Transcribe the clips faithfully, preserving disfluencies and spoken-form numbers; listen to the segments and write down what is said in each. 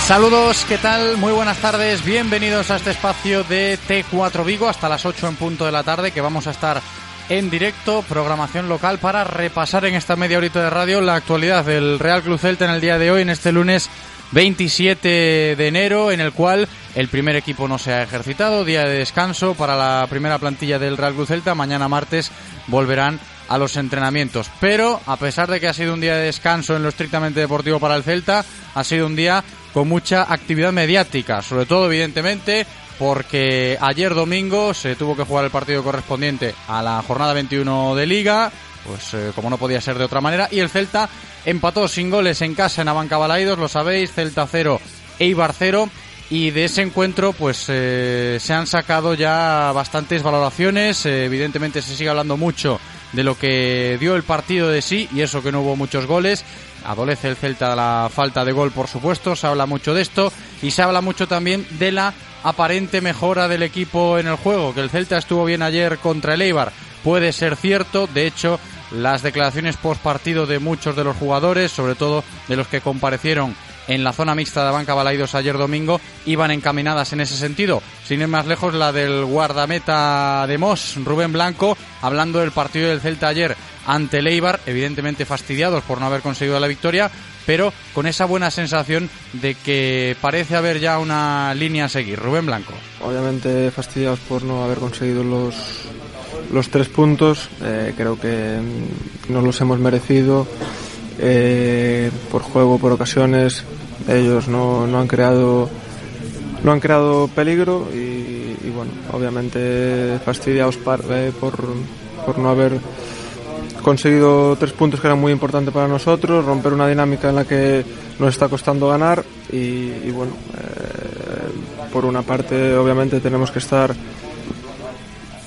Saludos, ¿qué tal? Muy buenas tardes, bienvenidos a este espacio de T cuatro Vigo hasta las ocho en punto de la tarde, que vamos a estar en directo, programación local, para repasar en esta media horita de radio la actualidad del Real Club Celta en el día de hoy, en este lunes veintisiete de enero, en el cual el primer equipo no se ha ejercitado, día de descanso para la primera plantilla del Real Club Celta, mañana martes volverán a los entrenamientos, pero a pesar de que ha sido un día de descanso en lo estrictamente deportivo para el Celta, ha sido un día con mucha actividad mediática, sobre todo evidentemente porque ayer domingo se tuvo que jugar el partido correspondiente a la jornada veintiuno de Liga, pues eh, como no podía ser de otra manera, y el Celta empató sin goles en casa en Abanca Balaídos, lo sabéis, Celta cero, Eibar cero, y de ese encuentro pues eh, se han sacado ya bastantes valoraciones, eh, evidentemente se sigue hablando mucho de lo que dio el partido de sí, y eso que no hubo muchos goles. Adolece el Celta de la falta de gol, por supuesto, se habla mucho de esto, y se habla mucho también de la aparente mejora del equipo en el juego, que el Celta estuvo bien ayer contra el Eibar, puede ser cierto, de hecho las declaraciones post partido de muchos de los jugadores, sobre todo de los que comparecieron en la zona mixta de Abanca Balaídos ayer domingo, iban encaminadas en ese sentido. Sin ir más lejos, la del guardameta de Mos, Rubén Blanco, hablando del partido del Celta ayer ante el Eibar, evidentemente fastidiados por no haber conseguido la victoria, pero con esa buena sensación de que parece haber ya una línea a seguir. Rubén Blanco. Obviamente fastidiados por no haber conseguido los, los tres puntos, eh, creo que nos los hemos merecido. Eh, por juego, por ocasiones, ellos no, no han creado no han creado peligro y, y bueno, obviamente fastidiados par, eh, por, por no haber conseguido tres puntos que eran muy importantes para nosotros, romper una dinámica en la que nos está costando ganar y, y bueno, eh, por una parte obviamente tenemos que estar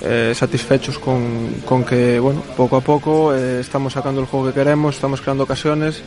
Eh, satisfechos con, con que bueno, poco a poco eh, estamos sacando el juego que queremos, estamos creando ocasiones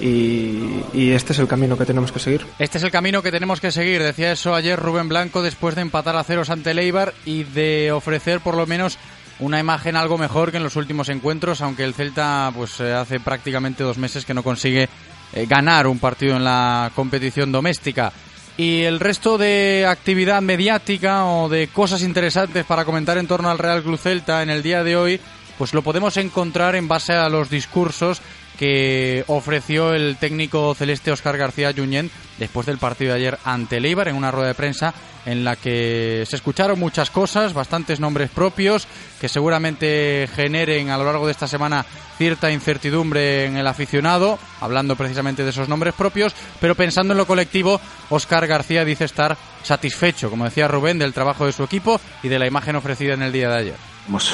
y, y este es el camino que tenemos que seguir. Este es el camino que tenemos que seguir, decía eso ayer Rubén Blanco después de empatar a ceros ante el Eibar y de ofrecer por lo menos una imagen algo mejor que en los últimos encuentros, aunque el Celta pues hace prácticamente dos meses que no consigue eh, ganar un partido en la competición doméstica. Y el resto de actividad mediática o de cosas interesantes para comentar en torno al Real Club Celta en el día de hoy, pues lo podemos encontrar en base a los discursos que ofreció el técnico celeste Óscar García Junyent después del partido de ayer ante el Eibar, en una rueda de prensa en la que se escucharon muchas cosas, bastantes nombres propios que seguramente generen a lo largo de esta semana cierta incertidumbre en el aficionado, hablando precisamente de esos nombres propios, pero pensando en lo colectivo, Óscar García dice estar satisfecho, como decía Rubén, del trabajo de su equipo y de la imagen ofrecida en el día de ayer. Hemos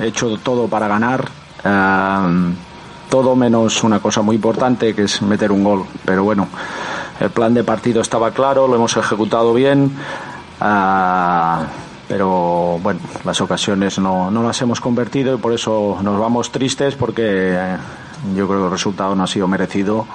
eh, hecho todo para ganar, uh, todo menos una cosa muy importante que es meter un gol, pero bueno, el plan de partido estaba claro, lo hemos ejecutado bien. Uh, Pero bueno, las ocasiones no, no las hemos convertido y por eso nos vamos tristes, porque yo creo que el resultado no ha sido merecido,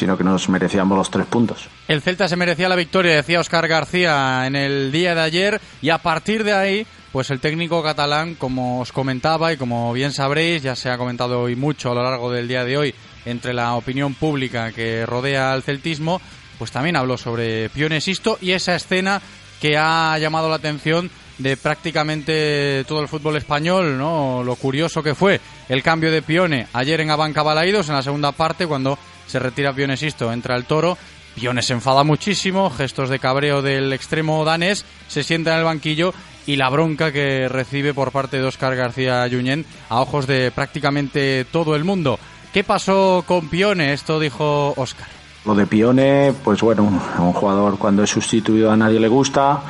sino que nos merecíamos los tres puntos. El Celta se merecía la victoria, decía Óscar García en el día de ayer, y a partir de ahí, pues el técnico catalán, como os comentaba y como bien sabréis, ya se ha comentado hoy mucho a lo largo del día de hoy entre la opinión pública que rodea al celtismo, pues también habló sobre Pione Sisto y esa escena que ha llamado la atención de prácticamente todo el fútbol español, ¿no? Lo curioso que fue el cambio de Pione ayer en Abanca Balaídos, en la segunda parte, cuando se retira Pione Sisto, entra el Toro. Pione se enfada muchísimo, gestos de cabreo del extremo danés, se sienta en el banquillo y la bronca que recibe por parte de Óscar García Junyent a ojos de prácticamente todo el mundo. ¿Qué pasó con Pione? Esto dijo Óscar. Lo de Pione, pues bueno, un jugador cuando es sustituido a nadie le gusta.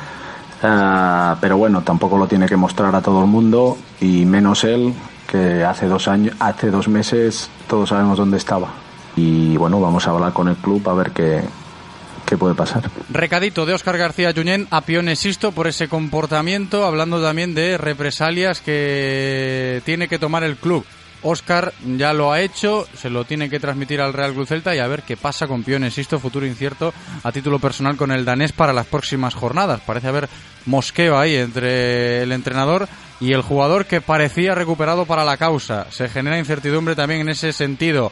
Uh, pero bueno, tampoco lo tiene que mostrar a todo el mundo, y menos él, que hace dos años, hace dos meses todos sabemos dónde estaba. Y bueno, vamos a hablar con el club a ver qué, qué puede pasar. Recadito de Óscar García Junyent a Pione Sisto por ese comportamiento, hablando también de represalias que tiene que tomar el club. Óscar ya lo ha hecho, se lo tiene que transmitir al Real Club Celta y a ver qué pasa con Pione Sisto, futuro incierto a título personal con el danés para las próximas jornadas. Parece haber mosqueo ahí entre el entrenador y el jugador, que parecía recuperado para la causa. Se genera incertidumbre también en ese sentido.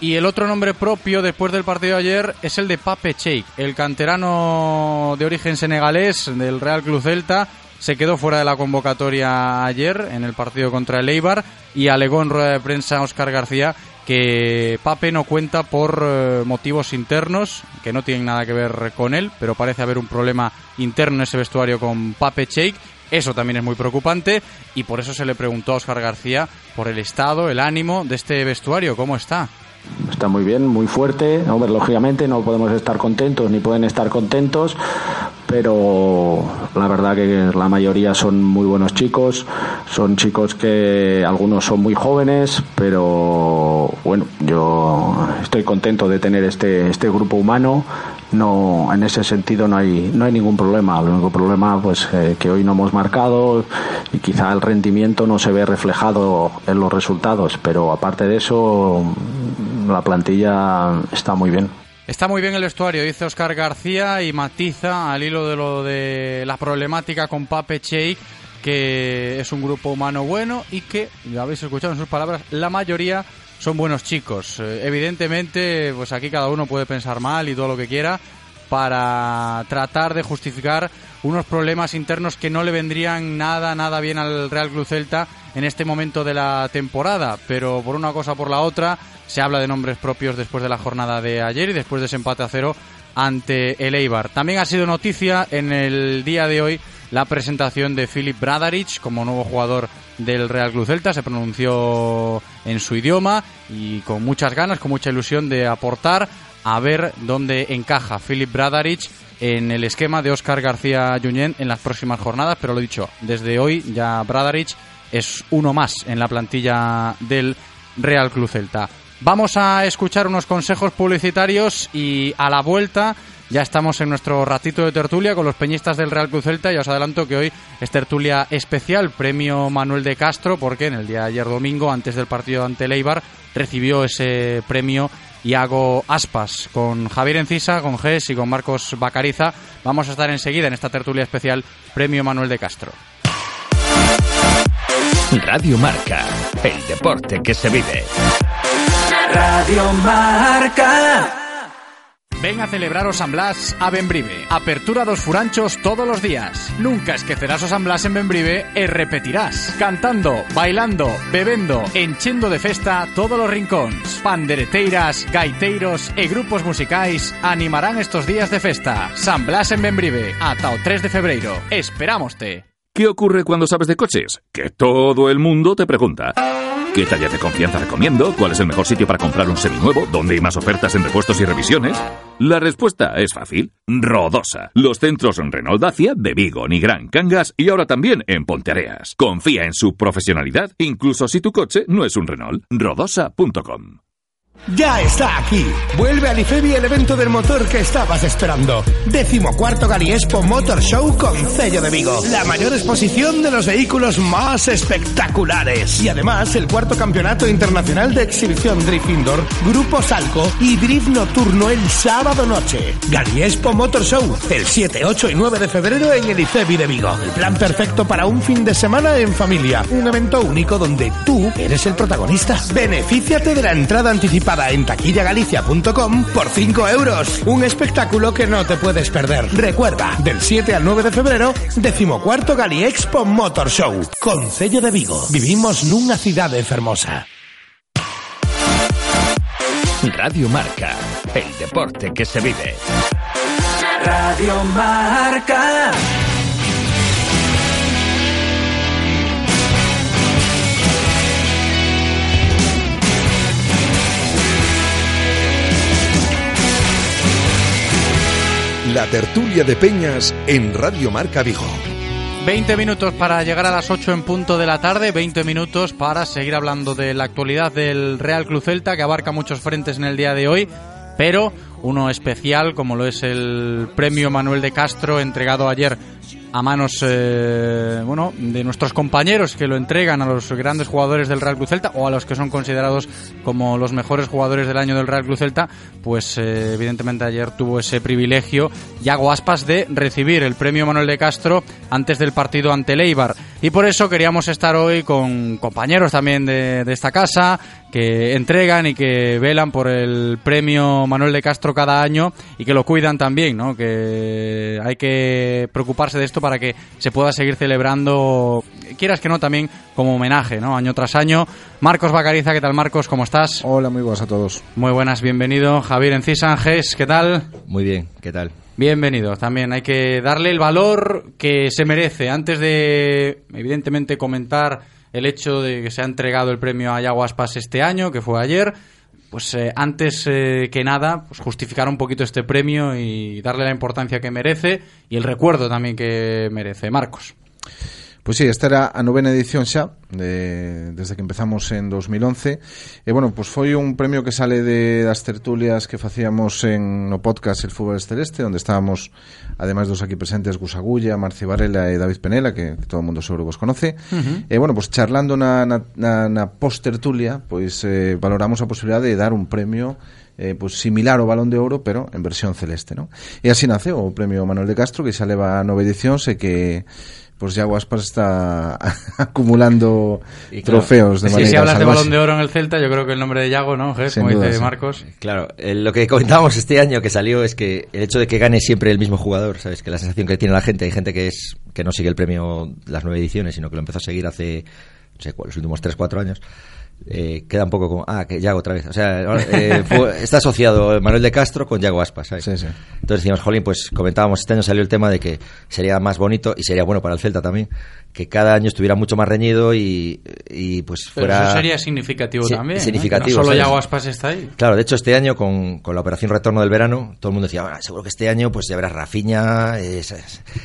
Y el otro nombre propio después del partido de ayer es el de Pape Cheik, el canterano de origen senegalés del Real Club Celta. Se quedó fuera de la convocatoria ayer en el partido contra el Eibar y alegó en rueda de prensa Óscar García que Pape no cuenta por eh, motivos internos, que no tienen nada que ver con él, pero parece haber un problema interno en ese vestuario con Pape Cheik. Eso también es muy preocupante y por eso se le preguntó a Óscar García por el estado, el ánimo de este vestuario, ¿cómo está? Está muy bien, muy fuerte. Hombre, lógicamente no podemos estar contentos ni pueden estar contentos, pero la verdad que la mayoría son muy buenos chicos, son chicos que algunos son muy jóvenes, pero bueno, yo estoy contento de tener este este grupo humano. No, en ese sentido no hay no hay ningún problema. El único problema, pues eh, que hoy no hemos marcado y quizá el rendimiento no se ve reflejado en los resultados, pero aparte de eso la plantilla está muy bien. Está muy bien el vestuario, dice Óscar García, y matiza al hilo de lo de la problemática con Pape Cheik que es un grupo humano bueno y que, lo habéis escuchado en sus palabras, la mayoría son buenos chicos. Evidentemente, pues aquí cada uno puede pensar mal y todo lo que quiera para tratar de justificar unos problemas internos que no le vendrían nada, nada bien al Real Club Celta en este momento de la temporada. Pero por una cosa o por la otra, se habla de nombres propios después de la jornada de ayer y después de ese empate a cero ante el Eibar. También ha sido noticia en el día de hoy la presentación de Filip Bradaric como nuevo jugador del Real Club Celta. Se pronunció en su idioma y con muchas ganas, con mucha ilusión de aportar, a ver dónde encaja Filip Bradaric en el esquema de Óscar García Junyent en las próximas jornadas. Pero lo dicho, desde hoy ya Bradaric es uno más en la plantilla del Real Club Celta. Vamos a escuchar unos consejos publicitarios y a la vuelta ya estamos en nuestro ratito de tertulia con los peñistas del Real Club Celta. Ya os adelanto que hoy es tertulia especial, premio Manuel de Castro, porque en el día de ayer domingo, antes del partido ante el Eibar, recibió ese premio Iago Aspas. Con Javier Encisa, con Ges y con Marcos Bacariza vamos a estar enseguida en esta tertulia especial, premio Manuel de Castro. Radio Marca, el deporte que se vive. Radio Marca. Ven a celebraros San Blas a Bembrive. Apertura dos furanchos todos los días. Nunca esquecerás o San Blas en Bembrive e repetirás. Cantando, bailando, bebendo, enchendo de festa todos los rincóns. Pandereteiras, gaiteiros e grupos musicais animarán estos días de festa. San Blas en Bembrive, ata o tres de febreiro. Esperámoste. ¿Qué ocurre cuando sabes de coches? Que todo el mundo te pregunta. ¿Qué taller de confianza recomiendo? ¿Cuál es el mejor sitio para comprar un seminuevo? ¿Dónde hay más ofertas en repuestos y revisiones? La respuesta es fácil. Rodosa. Los centros Renault Dacia de Vigo, Nigrán, Cangas y ahora también en Ponteareas. Confía en su profesionalidad, incluso si tu coche no es un Renault. Rodosa punto com. Ya está aquí. Vuelve al IFEBI el evento del motor que estabas esperando. Decimocuarto Galiexpo Motor Show con sello de Vigo. La mayor exposición de los vehículos más espectaculares. Y además el cuarto campeonato internacional de exhibición Drift Indoor, Grupo Salco y Drift Nocturno el sábado noche. Galiexpo Motor Show, el siete, ocho y nueve de febrero en el IFEBI de Vigo. El plan perfecto para un fin de semana en familia. Un evento único donde tú eres el protagonista. Benefíciate de la entrada anticipada en taquilla galicia punto com por cinco euros. Un espectáculo que no te puedes perder. Recuerda, del siete al nueve de febrero, decimocuarto Galiexpo Motor Show. Concello de Vigo. Vivimos nunha cidade fermosa. Radio Marca, el deporte que se vive. Radio Marca. La tertulia de Peñas en Radio Marca Vigo. veinte minutos para llegar a las ocho en punto de la tarde, veinte minutos para seguir hablando de la actualidad del Real Club Celta, que abarca muchos frentes en el día de hoy, pero uno especial, como lo es el premio Manuel de Castro, entregado ayer a manos eh, bueno, de nuestros compañeros que lo entregan a los grandes jugadores del Real Club Celta o a los que son considerados como los mejores jugadores del año del Real Club Celta, pues eh, evidentemente ayer tuvo ese privilegio Iago Aspas de recibir el premio Manuel de Castro antes del partido ante el Eibar. Y por eso queríamos estar hoy con compañeros también de, de esta casa que entregan y que velan por el premio Manuel de Castro cada año y que lo cuidan también, ¿no? Que hay que preocuparse de esto para que se pueda seguir celebrando, quieras que no, también como homenaje, ¿no? Año tras año. Marcos Bacariza, ¿qué tal, Marcos? ¿Cómo estás? Hola, muy buenas a todos. Muy buenas, bienvenido. Javier Encisa, Ges, ¿qué tal? Muy bien, ¿qué tal? Bienvenido. También hay que darle el valor que se merece. Antes de, evidentemente, comentar el hecho de que se ha entregado el premio a Iago Aspas este año, que fue ayer, pues eh, antes eh, que nada, pues justificar un poquito este premio y darle la importancia que merece y el recuerdo también que merece. Marcos. Pues sí, esta era a novena edición xa, de, desde que empezamos en dos mil once. E, bueno, pues foi un premio que sale de das tertulias que facíamos en no podcast El Fútbol Celeste, onde estábamos, además dos aquí presentes, Gus Agulla, Marci Varela e David Penela, que, que todo o mundo seguro vos conoce. Uh-huh. E, bueno, pues charlando na, na, na, na post-tertulia, pois eh, valoramos a posibilidade de dar un premio Eh, pues similar ao Balón de Ouro, pero en versión celeste, ¿no? E así naceu o premio Manuel de Castro, que xa leva nove edicións e que pues Iago Aspas está acumulando y claro, trofeos de manera. Si, si hablas salvaje de Balón de Oro en el Celta, yo creo que el nombre de Iago, ¿no? Ges, como duda, dice sí. Marcos. Claro, eh, lo que comentábamos este año que salió es que el hecho de que gane siempre el mismo jugador, ¿sabes? Que la sensación que tiene la gente, hay gente que es que no sigue el premio las nueve ediciones, sino que lo empezó a seguir hace, no sé, los últimos tres cuatro años. Eh, queda un poco como ah, que Iago otra vez, o sea, eh, fue, está asociado Manuel de Castro con Iago Aspas, ¿sabes? Sí, sí. Entonces decíamos, jolín, pues comentábamos, este año salió el tema de que sería más bonito y sería bueno para el Celta también que cada año estuviera mucho más reñido y, y pues fuera. Pero eso sería significativo sí, también, significativo, ¿no? No solo Iago Aspas está ahí. Claro, de hecho este año con, con la operación retorno del verano todo el mundo decía, ah, seguro que este año pues ya verás Rafinha, eh,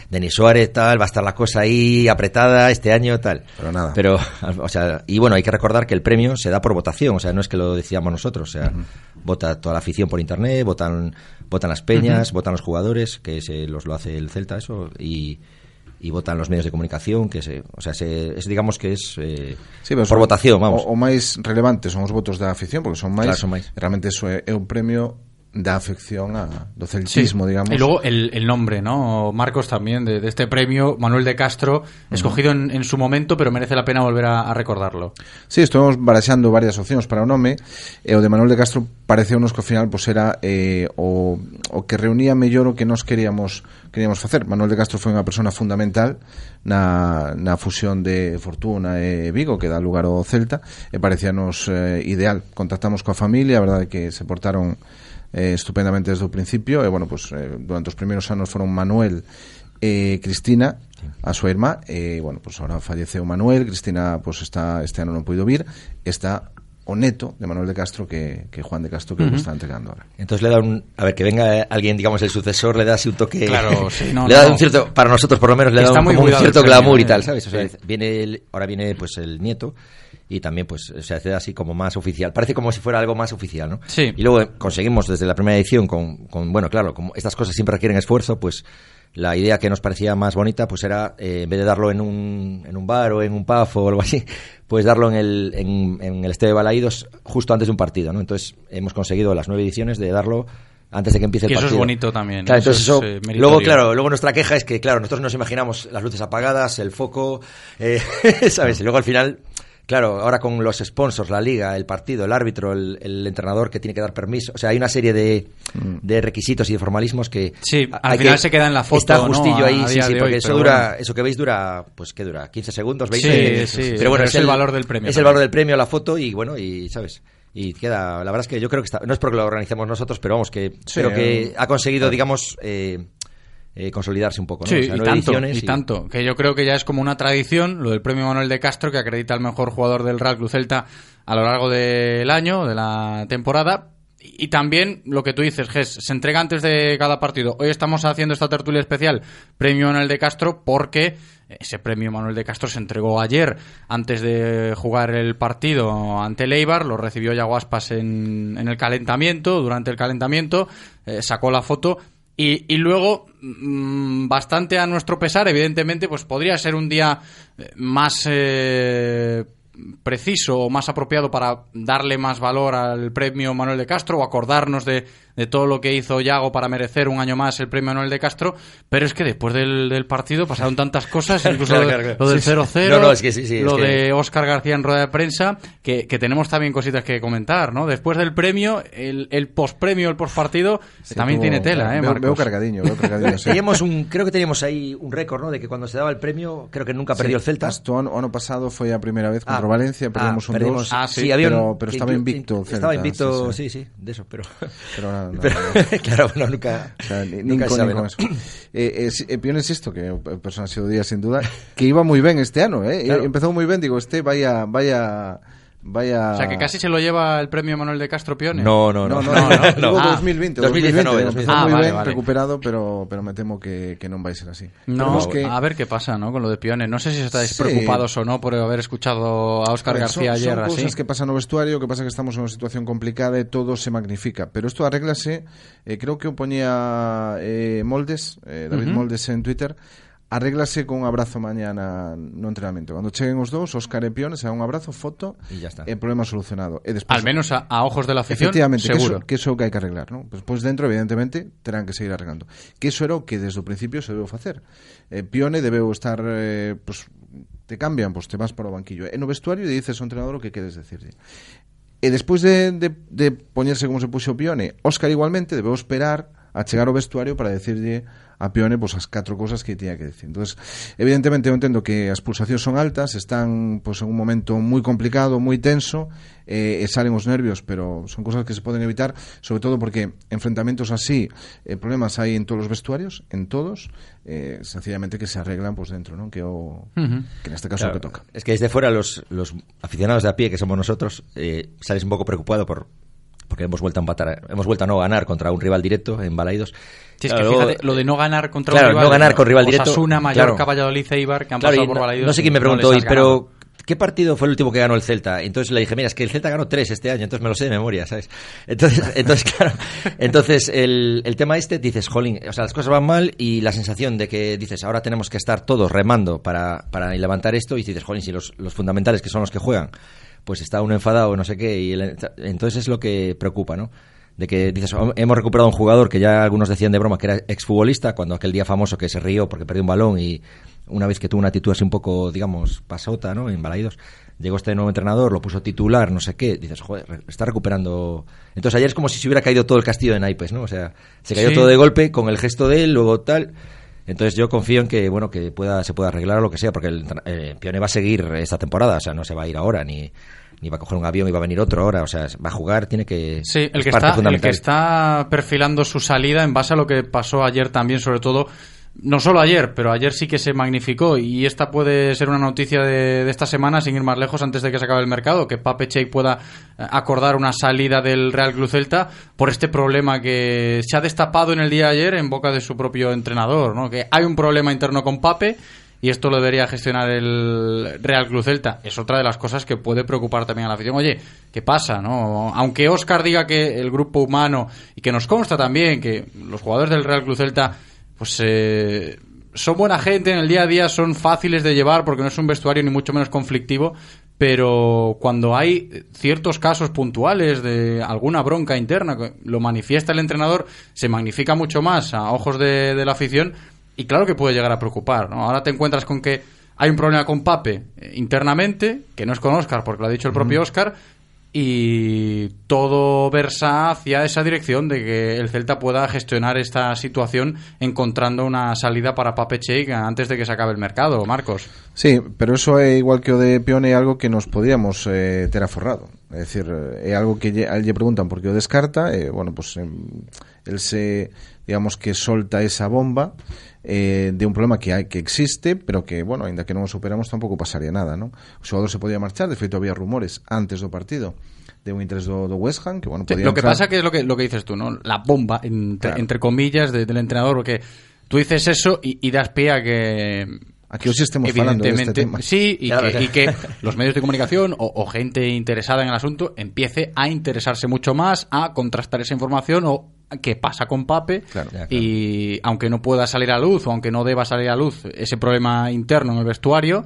Denis Suárez tal, va a estar la cosa ahí apretada este año tal, pero nada. Pero, o sea, y bueno, hay que recordar que el premio se da por votación, o sea, no es que lo decíamos nosotros, o sea, uh-huh. vota toda la afición por internet, votan votan las peñas, uh-huh. votan los jugadores, que se los lo hace el Celta, eso, y, y votan los medios de comunicación, que se, o sea, se, es, digamos que es eh, sí, por son, votación, vamos. O, o máis relevantes son os votos da afición, porque son máis, claro, son máis. Realmente eso é, é un premio da afección a do celtismo, sí, digamos. Y luego el, el nombre, ¿no? Marcos, también de, de este premio Manuel de Castro, escogido uh-huh. en, en su momento, pero merece la pena volver a, a recordarlo. Sí, estuvimos barajando varias opcións para o nome, e o de Manuel de Castro pareceunos que ao final pues, era eh, o, o que reunía mellor o que nos queríamos queríamos facer. Manuel de Castro foi unha persona fundamental na, na fusión de Fortuna e Vigo, que dá lugar ao Celta, e parecíanos eh, ideal. Contactamos coa familia, a verdade que se portaron Eh, estupendamente desde o principio e, bueno, pues, eh, durante os primeiros anos foron Manuel e eh, Cristina, a súa irmá, e, eh, bueno, pues, ahora falleceu Manuel, Cristina, pues, está, este ano non puido vir, está o neto de Manuel de Castro que, que Juan de Castro, que uh-huh. lo está entregando ahora. Entonces le da un... A ver, que venga alguien, digamos, el sucesor, le da así un toque... Claro, sí, no, le da no. un cierto... Para nosotros, por lo menos, le da un, un cierto glamour y tal, ¿sabes? O sea, sí. viene el, ahora viene, pues, el nieto y también, pues, se hace así como más oficial. Parece como si fuera algo más oficial, ¿no? Sí. Y luego conseguimos, desde la primera edición, con... con bueno, claro, como estas cosas siempre requieren esfuerzo, pues... La idea que nos parecía más bonita pues era, eh, en vez de darlo en un en un bar o en un pub o algo así, pues darlo en el en, en el estadio de Balaídos justo antes de un partido, ¿no? Entonces hemos conseguido las nueve ediciones de darlo antes de que empiece que el partido. Eso es bonito también. Claro, eso entonces eso, es, eh, luego, claro, luego nuestra queja es que, claro, nosotros nos imaginamos las luces apagadas, el foco, eh, ¿sabes? Y luego al final... Claro, ahora con los sponsors, la liga, el partido, el árbitro, el, el entrenador que tiene que dar permiso. O sea, hay una serie de, de requisitos y de formalismos que... Sí, al final que, se queda en la foto. Está justillo no, ahí, sí, sí, porque hoy, eso dura, bueno. eso que veis dura, pues, ¿qué dura? ¿quince segundos? veinte, sí, sí, pero sí, bueno, pero es el, el valor del premio. Es el valor del premio, la foto y, bueno, y, ¿sabes? Y queda, la verdad es que yo creo que está... No es porque lo organicemos nosotros, pero vamos, que sí, creo que eh, ha conseguido, eh, digamos... Eh, Eh, consolidarse un poco, ¿no? Sí, o sea, y tanto, y, y tanto, que yo creo que ya es como una tradición lo del premio Manuel de Castro, que acredita al mejor jugador del Real Club Celta a lo largo del año, de la temporada. Y también lo que tú dices, Ges, se entrega antes de cada partido. Hoy estamos haciendo esta tertulia especial premio Manuel de Castro porque ese premio Manuel de Castro se entregó ayer antes de jugar el partido ante el Eibar, lo recibió Iago Aspas en, en el calentamiento, durante el calentamiento, eh, sacó la foto. Y, y luego, mmm, bastante a nuestro pesar, evidentemente, pues podría ser un día más eh, preciso o más apropiado para darle más valor al premio Manuel de Castro o acordarnos de, de todo lo que hizo Iago para merecer un año más el premio Manuel de Castro, pero es que después del, del partido pasaron tantas cosas, incluso claro, claro, claro. lo del cero cero, sí, sí. No, no, es que sí, sí, lo es que... de Óscar García en rueda de prensa, que, que tenemos también cositas que comentar, ¿no? Después del premio, el, el pospremio, el postpartido, sí, también tuvo, tiene tela, ¿eh, Marcos? Veo, veo cargadillo, veo cargadillo. Sí. Teníamos un, creo que teníamos ahí un récord, ¿no? De que cuando se daba el premio, creo que nunca perdió sí, el Celta. Hasta el año pasado fue la primera vez contra ah, Valencia, perdimos ah, un perdimos, dos, ah, sí, pero, pero, pero estaba invicto el Celta. Estaba invicto, sí, sí, sí, de eso, pero... pero no, no, pero, no. Claro, bueno, nunca, o sea, ni, nunca se sabe, ¿no? Eso. Eh, eh, Pione Sisto, que persona ha sido día sin duda, que iba muy bien este año, ¿eh? Claro. Empezó muy bien, digo, este vaya, vaya, vaya... O sea, que casi se lo lleva el premio Manuel de Castro Pione. No, no, no. no, no, no, no. Luego ah, dos mil veinte, dos mil diecinueve. dos mil veinte, dos mil veinte, ah, muy vale, bien, vale. recuperado, pero, pero me temo que, que no va a ser así. No, que... a ver qué pasa, ¿no? Con lo de Pione. No sé si estáis sí. preocupados o no por haber escuchado a Óscar García ayer. Son así. Cosas que pasan en el vestuario, que pasa que estamos en una situación complicada y todo se magnifica. Pero esto arréglase, eh, creo que ponía eh, Moldes, eh, David uh-huh. Moldes en Twitter... Arréglase con un abrazo mañana no entrenamiento. Cuando cheguen os dous, Óscar e Pione, se dá un abrazo, foto, e ya está. El problema solucionado. E después, al menos a, a ojos de la afición, efectivamente, seguro. Que eso, que eso que hai que arreglar, ¿no? Pues, pues dentro, evidentemente, terán que seguir arreglando. Que eso era o que desde o principio se debeu facer. Eh, Pione debeu estar, eh, pues, te cambian, pues te vas para o banquillo. E no vestuario e dices ao entrenador o que queres decirle. E despois de, de, de poñerse como se puxo Pione, Óscar igualmente debeu esperar a chegar ao vestuario para decirlle a Pione pues, as catro cosas que tiña que decir. Entonces, evidentemente, eu entendo que as pulsacións son altas, están pues, en un momento moi complicado, moi tenso, eh, e salen os nervios, pero son cosas que se poden evitar, sobre todo porque enfrentamentos así, eh, problemas hai en todos os vestuarios, en todos, eh, sencillamente que se arreglan pues, dentro, ¿no? Que, o, uh-huh. que en este caso claro, que toca. Es que desde fuera los, los aficionados de a pie, que somos nosotros, eh, sales un pouco preocupado por... porque hemos vuelto a empatar, hemos vuelto a no ganar contra un rival directo en Balaídos. Sí, es claro, que fíjate, lo de no ganar contra claro, un rival, no ganar con rival directo. Osasuna, Mallorca, claro. Valladolid, Eibar, que han claro, pasado por Balaídos. No, no sé quién me preguntó no hoy, pero ¿qué partido fue el último que ganó el Celta? Entonces le dije, mira, es que el Celta ganó tres este año, entonces me lo sé de memoria, ¿sabes? Entonces, entonces claro, entonces el, el tema este, dices, jolín, o sea, las cosas van mal y la sensación de que dices, ahora tenemos que estar todos remando para, para levantar esto y dices, jolín, si los, los fundamentales que son los que juegan, pues está uno enfadado, no sé qué, y el, entonces es lo que preocupa, ¿no? De que dices, hemos recuperado un jugador que ya algunos decían de broma que era exfutbolista, cuando aquel día famoso que se rió porque perdió un balón y una vez que tuvo una actitud así un poco, digamos, pasota, ¿no? En Balaídos, llegó este nuevo entrenador, lo puso titular, no sé qué, dices, joder, está recuperando... Entonces ayer es como si se hubiera caído todo el castillo de naipes, ¿no? O sea, se cayó sí. todo de golpe con el gesto de él, luego tal... Entonces yo confío en que bueno que pueda se pueda arreglar o lo que sea, porque el, el Pione va a seguir esta temporada, o sea, no se va a ir ahora ni ni va a coger un avión y va a venir otro ahora, o sea, va a jugar, tiene que... Sí, el que, está, el que está perfilando su salida en base a lo que pasó ayer también, sobre todo No solo ayer, pero ayer sí que se magnificó, y esta puede ser una noticia de, de esta semana, sin ir más lejos, antes de que se acabe el mercado, que Pape Cheik pueda acordar una salida del Real Club Celta por este problema que se ha destapado en el día de ayer en boca de su propio entrenador, ¿no? Que hay un problema interno con Pape y esto lo debería gestionar el Real Club Celta. Es otra de las cosas que puede preocupar también a la afición. Oye, ¿qué pasa, no? Aunque Óscar diga que el grupo humano, y que nos consta también que los jugadores del Real Club Celta pues eh, son buena gente en el día a día, son fáciles de llevar porque no es un vestuario ni mucho menos conflictivo, pero cuando hay ciertos casos puntuales de alguna bronca interna, lo manifiesta el entrenador, se magnifica mucho más a ojos de, de la afición, y claro que puede llegar a preocupar, ¿no? Ahora te encuentras con que hay un problema con Pape eh, internamente, que no es con Óscar porque lo ha dicho el propio Óscar, y todo versa hacia esa dirección de que el Celta pueda gestionar esta situación encontrando una salida para Pape Cheik antes de que se acabe el mercado, Marcos. Sí, pero eso es igual que o de Pione, es algo que nos podíamos eh, ter aforrado. Es decir, es algo que a él le preguntan por qué o descarta, eh, bueno, pues eh, él se, digamos que solta esa bomba eh, de un problema que hay, que existe, pero que, bueno, ainda que non o superamos tampouco pasaría nada, ¿no? O xogador se podía marchar, de feito había rumores antes do partido de un interés do, do West Ham, que, bueno, podía sí, lo que pasa que es lo que, lo que dices tú, ¿no? La bomba, entre, claro, entre comillas, de, del entrenador, porque tú dices eso y, y das pie a que... Aquí os estemos falando de este tema. Sí, y, claro, que, claro. y que los medios de comunicación o, o gente interesada en el asunto empiece a interesarse mucho más, a contrastar esa información o qué pasa con Pape, claro, ya, claro. Y aunque no pueda salir a luz o aunque no deba salir a luz ese problema interno en el vestuario,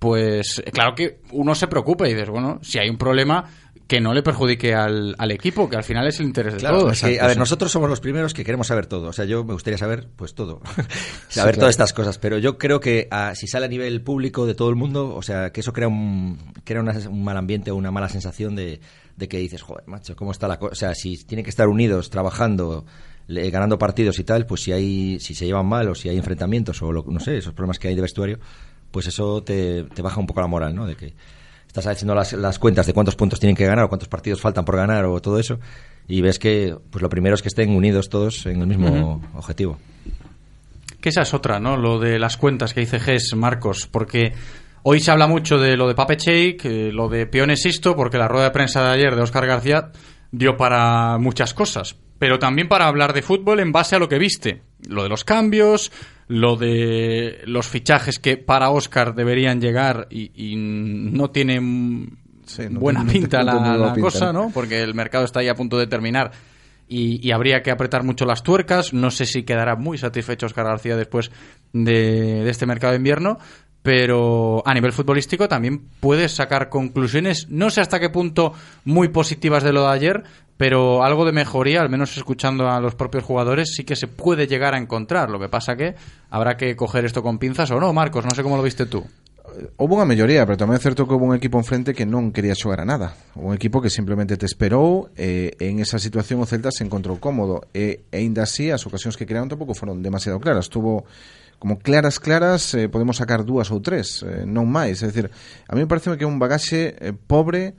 pues claro que uno se preocupa y dices, bueno, si hay un problema... que no le perjudique al, al equipo, que al final es el interés de claro, todos. Que, a ver, nosotros somos los primeros que queremos saber todo. O sea, yo me gustaría saber, pues, todo. saber sí, claro. todas estas cosas. Pero yo creo que a, si sale a nivel público de todo el mundo, o sea, que eso crea un, crea una, un mal ambiente o una mala sensación de, de que dices, joder, macho, ¿cómo está la cosa? O sea, si tienen que estar unidos, trabajando, le, ganando partidos y tal, pues si hay si se llevan mal o si hay enfrentamientos o, lo, no sé, esos problemas que hay de vestuario, pues eso te, te baja un poco la moral, ¿no? De que... estás haciendo las, las cuentas de cuántos puntos tienen que ganar o cuántos partidos faltan por ganar o todo eso, y ves que pues lo primero es que estén unidos todos en el mismo uh-huh. objetivo. Que esa es otra, ¿no? Lo de las cuentas que dice Ges, Marcos, porque hoy se habla mucho de lo de Pape Cheik, eh, lo de Pione Sisto, porque la rueda de prensa de ayer de Óscar García dio para muchas cosas, pero también para hablar de fútbol en base a lo que viste, lo de los cambios, lo de los fichajes que para Óscar deberían llegar y, y no tienen sí, no buena tiene, pinta la, la, la pinta. cosa, ¿no? Porque el mercado está ahí a punto de terminar y, y habría que apretar mucho las tuercas. No sé si quedará muy satisfecho Óscar García después de, de este mercado de invierno, pero a nivel futbolístico también puedes sacar conclusiones, no sé hasta qué punto muy positivas de lo de ayer, pero algo de mejoría, al menos escuchando a los propios jugadores, sí que se puede llegar a encontrar. Lo que pasa que habrá que coger esto con pinzas o no, Marcos, no sé cómo lo viste tú. Houve unha melloría, pero tamén é certo que houve un equipo enfrente que non quería xogar a nada, un equipo que simplemente te esperou, eh, en esa situación o Celta se encontrou cómodo, e aínda así as ocasións que crearon tampouco foron demasiado claras, tuvo como claras claras, eh, podemos sacar dúas ou tres, eh, non máis, é dicir, a mí me parece que é un bagaxe eh, pobre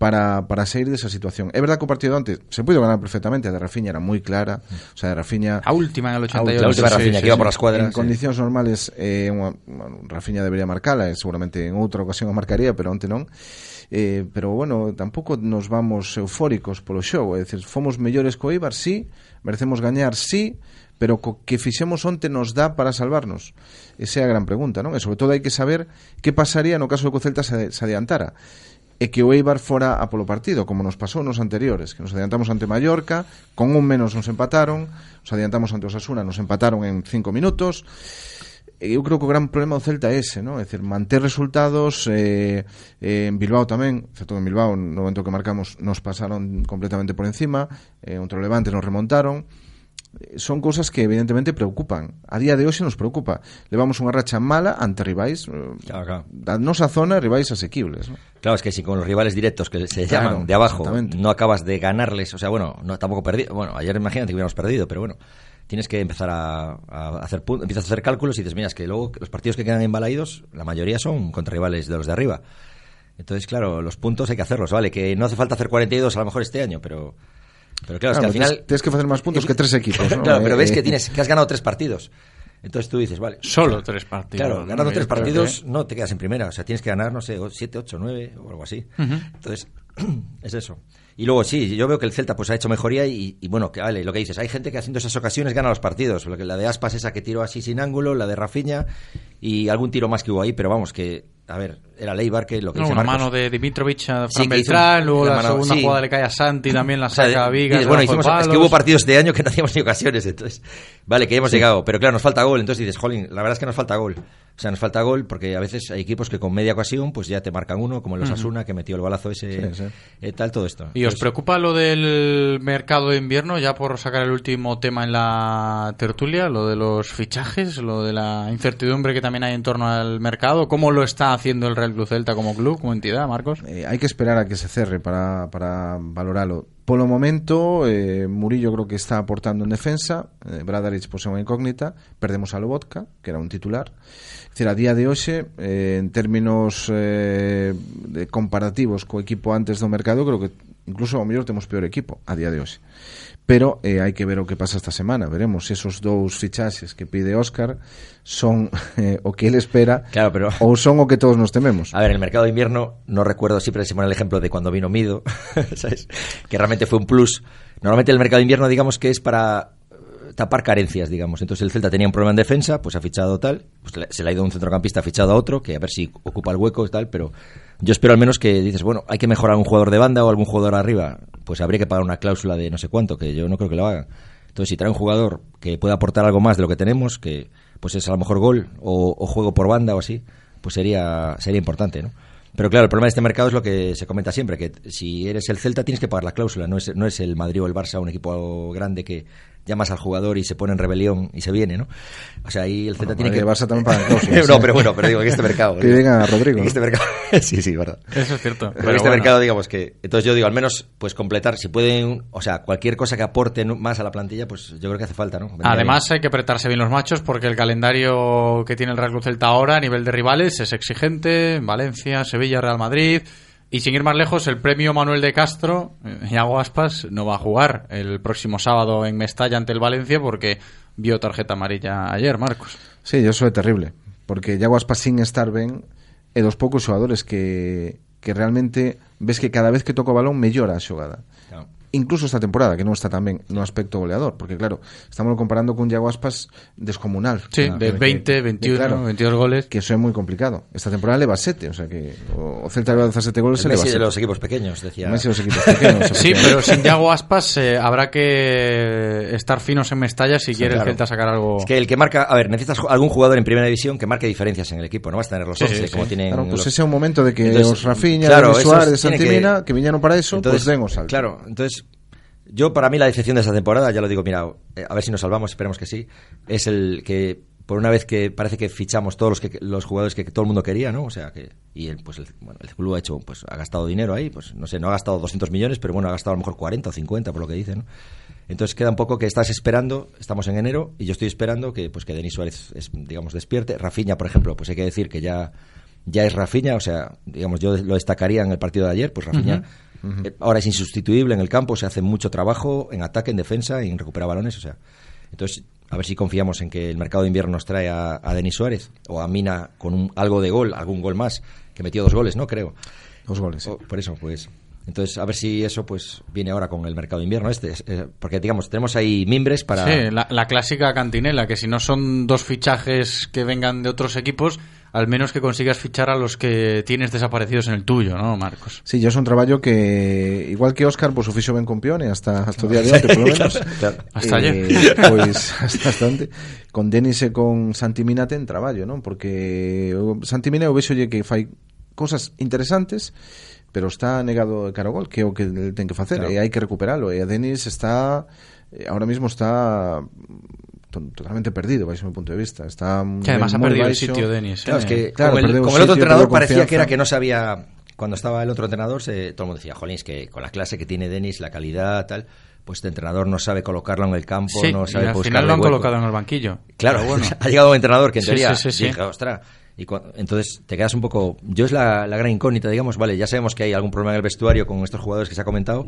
para para sair desa situación. É verdade que o partido antes se puido ganar perfectamente, a de Rafinha era moi clara, o sea, de Rafinha a última en el ochenta y ocho, a última de Rafinha, sí, que iba sí, por as cuadras. En sí. Condicións normales eh unha, bueno, Rafinha debería marcala, e seguramente en outra ocasión a marcaría, pero onte non. Eh, pero bueno, tampouco nos vamos eufóricos polo xogo, é dicir, fomos mellores co Eibar, sí, merecemos gañar, sí, pero co que fixemos onte nos dá para salvarnos? Esa é a gran pregunta, non? E sobre todo hai que saber que pasaría no caso de que o Celta se adiantara e que o Eibar fora a polo partido, como nos pasou nos anteriores, que nos adiantamos ante Mallorca, con un menos nos empataron, nos adiantamos ante Osasuna, nos empataron en cinco minutos. Eu creo que o gran problema do Celta é ese, non? É dicir, manter resultados, eh, eh, en Bilbao tamén, certo que en Bilbao, no momento que marcamos, nos pasaron completamente por encima, eh, contra o Levante nos remontaron. Son cosas que evidentemente preocupan. A día de hoxe nos preocupa. Levamos unha racha mala ante rivais claro, claro. da nosa zona, rivais asequibles, ¿no? Claro, es que si con los rivales directos que se claro, llaman de abajo no acabas de ganarles, o sea, bueno, no tampoco perdido. Bueno, ayer imagínate que hubiéramos perdido, pero bueno, tienes que empezar a, a hacer puntos, empiezas a hacer cálculos y dices, mira, es que luego los partidos que quedan en Balaídos, la mayoría son contra rivales de los de arriba. Entonces, claro, los puntos hay que hacerlos, vale, que no hace falta hacer cuarenta y dos a lo mejor este año, pero Pero claro, claro, es que al final... Tienes que hacer más puntos que tres equipos, ¿no? Claro, pero ves que tienes que has ganado tres partidos. Entonces tú dices, vale... Solo tres partidos. Claro, ganando tres partidos no te quedas en primera. O sea, tienes que ganar, no sé, siete, ocho, nueve o algo así. Uh-huh. Entonces, es eso. Y luego sí, yo veo que el Celta pues ha hecho mejoría y, y bueno, que vale, lo que dices, hay gente que haciendo esas ocasiones gana los partidos. La de Aspas esa que tiró así sin ángulo, la de Rafinha y algún tiro más que hubo ahí, pero vamos, que... A ver, era Eibar que lo que no, dice una Marcos, mano de Dimitrovic a Fran sí, Beltrán, luego la, la mano, segunda sí. jugada le cae a Santi, también la saca o sea, a Vigas. Bueno, hicimos, es que hubo partidos de año que no hacíamos ni ocasiones, entonces, vale, que hemos sí. llegado, pero claro, nos falta gol, entonces dices, jolín, la verdad es que nos falta gol. O sea, nos falta gol porque a veces hay equipos que con media ocasión pues ya te marcan uno, como el Osasuna, uh-huh. que metió el balazo ese, sí, sí. Eh, tal, todo esto. ¿Y entonces, os preocupa lo del mercado de invierno, ya por sacar el último tema en la tertulia, lo de los fichajes, lo de la incertidumbre que también hay en torno al mercado, cómo lo está haciendo el Real Club Celta como club, como entidad, Marcos? Eh, hay que esperar a que se cerre para, para valorarlo. Por lo momento, eh, Murillo creo que está aportando en defensa, eh, Bradaric pues es una incógnita, perdemos a Lobotka, que era un titular. Es decir, a día de hoy, eh, en términos eh, de comparativos con equipo antes del mercado, creo que incluso a lo mejor tenemos peor equipo a día de hoy. Pero eh, hay que ver lo que pasa esta semana. Veremos si esos dos fichajes que pide Óscar son eh, o que él espera claro, pero... o son o que todos nos tememos. A ver, el mercado de invierno, no recuerdo, siempre decimos el ejemplo de cuando vino Mido, ¿sabes? Que realmente fue un plus. Normalmente el mercado de invierno, digamos que es para tapar carencias, digamos. Entonces el Celta tenía un problema en defensa, pues ha fichado tal, pues se le ha ido un centrocampista, ha fichado a otro, que a ver si ocupa el hueco y tal, pero... Yo espero al menos que dices, bueno, hay que mejorar un jugador de banda o algún jugador arriba. Pues habría que pagar una cláusula de no sé cuánto, que yo no creo que lo hagan. Entonces, si trae un jugador que pueda aportar algo más de lo que tenemos, que pues es a lo mejor gol o, o juego por banda o así, pues sería sería importante, ¿no? Pero claro, el problema de este mercado es lo que se comenta siempre, que si eres el Celta tienes que pagar la cláusula. No es, no es el Madrid o el Barça, un equipo grande que... llamas al jugador y se pone en rebelión y se viene, ¿no? O sea, ahí el Celta bueno, tiene que... Barça también para el no, pero bueno, pero digo, que este mercado... que venga Rodrigo. Este mercado... sí, sí, verdad. Eso es cierto. Pero este bueno. mercado, digamos que... Entonces yo digo, al menos, pues completar, si pueden... O sea, cualquier cosa que aporte más a la plantilla, pues yo creo que hace falta, ¿no? Vendría Además bien. Hay que apretarse bien los machos porque el calendario que tiene el Real Club Celta ahora a nivel de rivales es exigente. Valencia, Sevilla, Real Madrid... Y sin ir más lejos, el premio Manuel de Castro, Iago Aspas, no va a jugar el próximo sábado en Mestalla ante el Valencia porque vio tarjeta amarilla ayer, Marcos. Sí, yo soy terrible, porque Iago Aspas sin estar bien es dos pocos jugadores que, que realmente ves que cada vez que toco balón mellora a xogada. Claro. Incluso esta temporada, que no está tan bien no aspecto goleador, porque claro, estamos comparando con Iago Aspas descomunal. Sí, ¿no? De veinte, veintiuno, de, claro, veintidós goles. Que eso es muy complicado. Esta temporada le va siete, o sea que o Celta le va a hacer siete goles, el se Messi le va a de los equipos pequeños, decía. Messi de los equipos pequeños. Sí, pero sin Iago Aspas eh, habrá que estar finos en Mestalla si sí, quiere claro. el Celta sacar algo. Es que el que marca, a ver, necesitas algún jugador en primera división que marque diferencias en el equipo, no vas a tener los sí, once sí, como sí. tienen. Claro, pues los... ese es un momento de que entonces, os Rafinha, claro, Denis Suárez, Santi Mina, que, que vinieron para eso, entonces, pues den o salto. Claro, entonces yo, para mí, la decepción de esta temporada, ya lo digo, mira, a ver si nos salvamos, esperemos que sí, es el que, por una vez que parece que fichamos todos los que los jugadores que, que todo el mundo quería, ¿no? O sea, que y el, pues el, bueno, el club ha hecho, pues ha gastado dinero ahí, pues no sé, no ha gastado doscientos millones, pero bueno, ha gastado a lo mejor cuarenta o cincuenta, por lo que dicen, ¿no? Entonces queda un poco que estás esperando, estamos en enero, y yo estoy esperando que, pues, que Denis Suárez, es, digamos, despierte. Rafinha, por ejemplo, pues hay que decir que ya, ya es Rafinha, o sea, digamos, yo lo destacaría en el partido de ayer, pues Rafinha... Uh-huh. Uh-huh. Ahora es insustituible en el campo, se hace mucho trabajo en ataque, en defensa y en recuperar balones, o sea, entonces a ver si confiamos en que el mercado de invierno nos trae a, a Denis Suárez o a Mina con un, algo de gol, algún gol más, que metió dos goles, ¿no? Creo. Dos goles. Sí. O, por eso, pues. Entonces, a ver si eso pues viene ahora con el mercado de invierno este, eh, porque digamos, tenemos ahí mimbres para... Sí, la, la clásica cantinela, que si no son dos fichajes que vengan de otros equipos, al menos que consigas fichar a los que tienes desaparecidos en el tuyo, ¿no, Marcos? Sí, yo es un trabajo que, igual que Óscar, pues oficio ben con Pione hasta, hasta el día de hoy, por lo menos. Claro, claro. Hasta ayer. Eh, pues hasta bastante. Con Denis e con Santi Mina ten traballo, ¿no? Porque Santi Mina eu vexo que fai cosas interesantes, pero está negado de cara ao gol, que é o que ten que facer, claro. E hai que recuperalo. E a Denis está, ahora mismo está... totalmente perdido, baixo mi punto de vista. Está que además muy ha perdido baixo. El sitio Denis. Claro, eh. es que, claro, como el, como el otro sitio, entrenador parecía que era que no sabía, cuando estaba el otro entrenador, se, todo el mundo decía, jolín, es que con la clase que tiene Denis, la calidad, tal, pues este entrenador no sabe colocarlo en el campo, sí, no sabe buscarlo. Al final lo han hueco. Colocado en el banquillo. Claro, bueno. Ha llegado un entrenador que en teoría sí, sí, sí, sí. Dijo, ostras, y cuando, entonces te quedas un poco, yo es la, la gran incógnita, digamos, vale, ya sabemos que hay algún problema en el vestuario con estos jugadores que se ha comentado.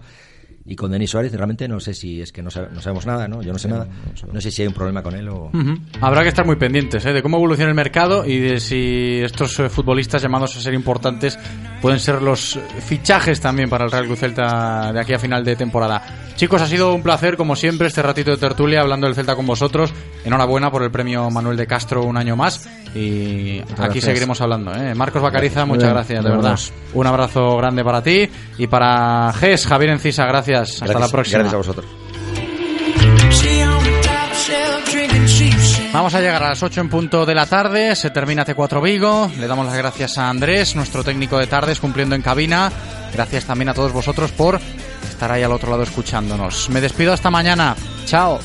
Y con Denis Suárez realmente no sé si es que no, sabe, no sabemos nada, ¿no? Yo no sé nada. No sé si hay un problema con él o... Uh-huh. Habrá que estar muy pendientes, ¿eh? De cómo evoluciona el mercado y de si estos eh, futbolistas llamados a ser importantes pueden ser los fichajes también para el Real Club Celta de aquí a final de temporada. Chicos, ha sido un placer, como siempre, este ratito de tertulia hablando del Celta con vosotros. Enhorabuena por el premio Manuel de Castro un año más y muchas aquí gracias. Seguiremos hablando, ¿eh? Marcos Bacariza, muchas gracias, de verdad. Un abrazo grande para ti y para G E S, Javier Encisa, gracias. Gracias. Hasta la próxima. Gracias a vosotros. Vamos a llegar a las ocho en punto de la tarde. Se termina T cuatro Vigo. Le damos las gracias a Andrés, nuestro técnico de tardes, cumpliendo en cabina. Gracias también a todos vosotros por estar ahí al otro lado escuchándonos. Me despido hasta mañana. Chao.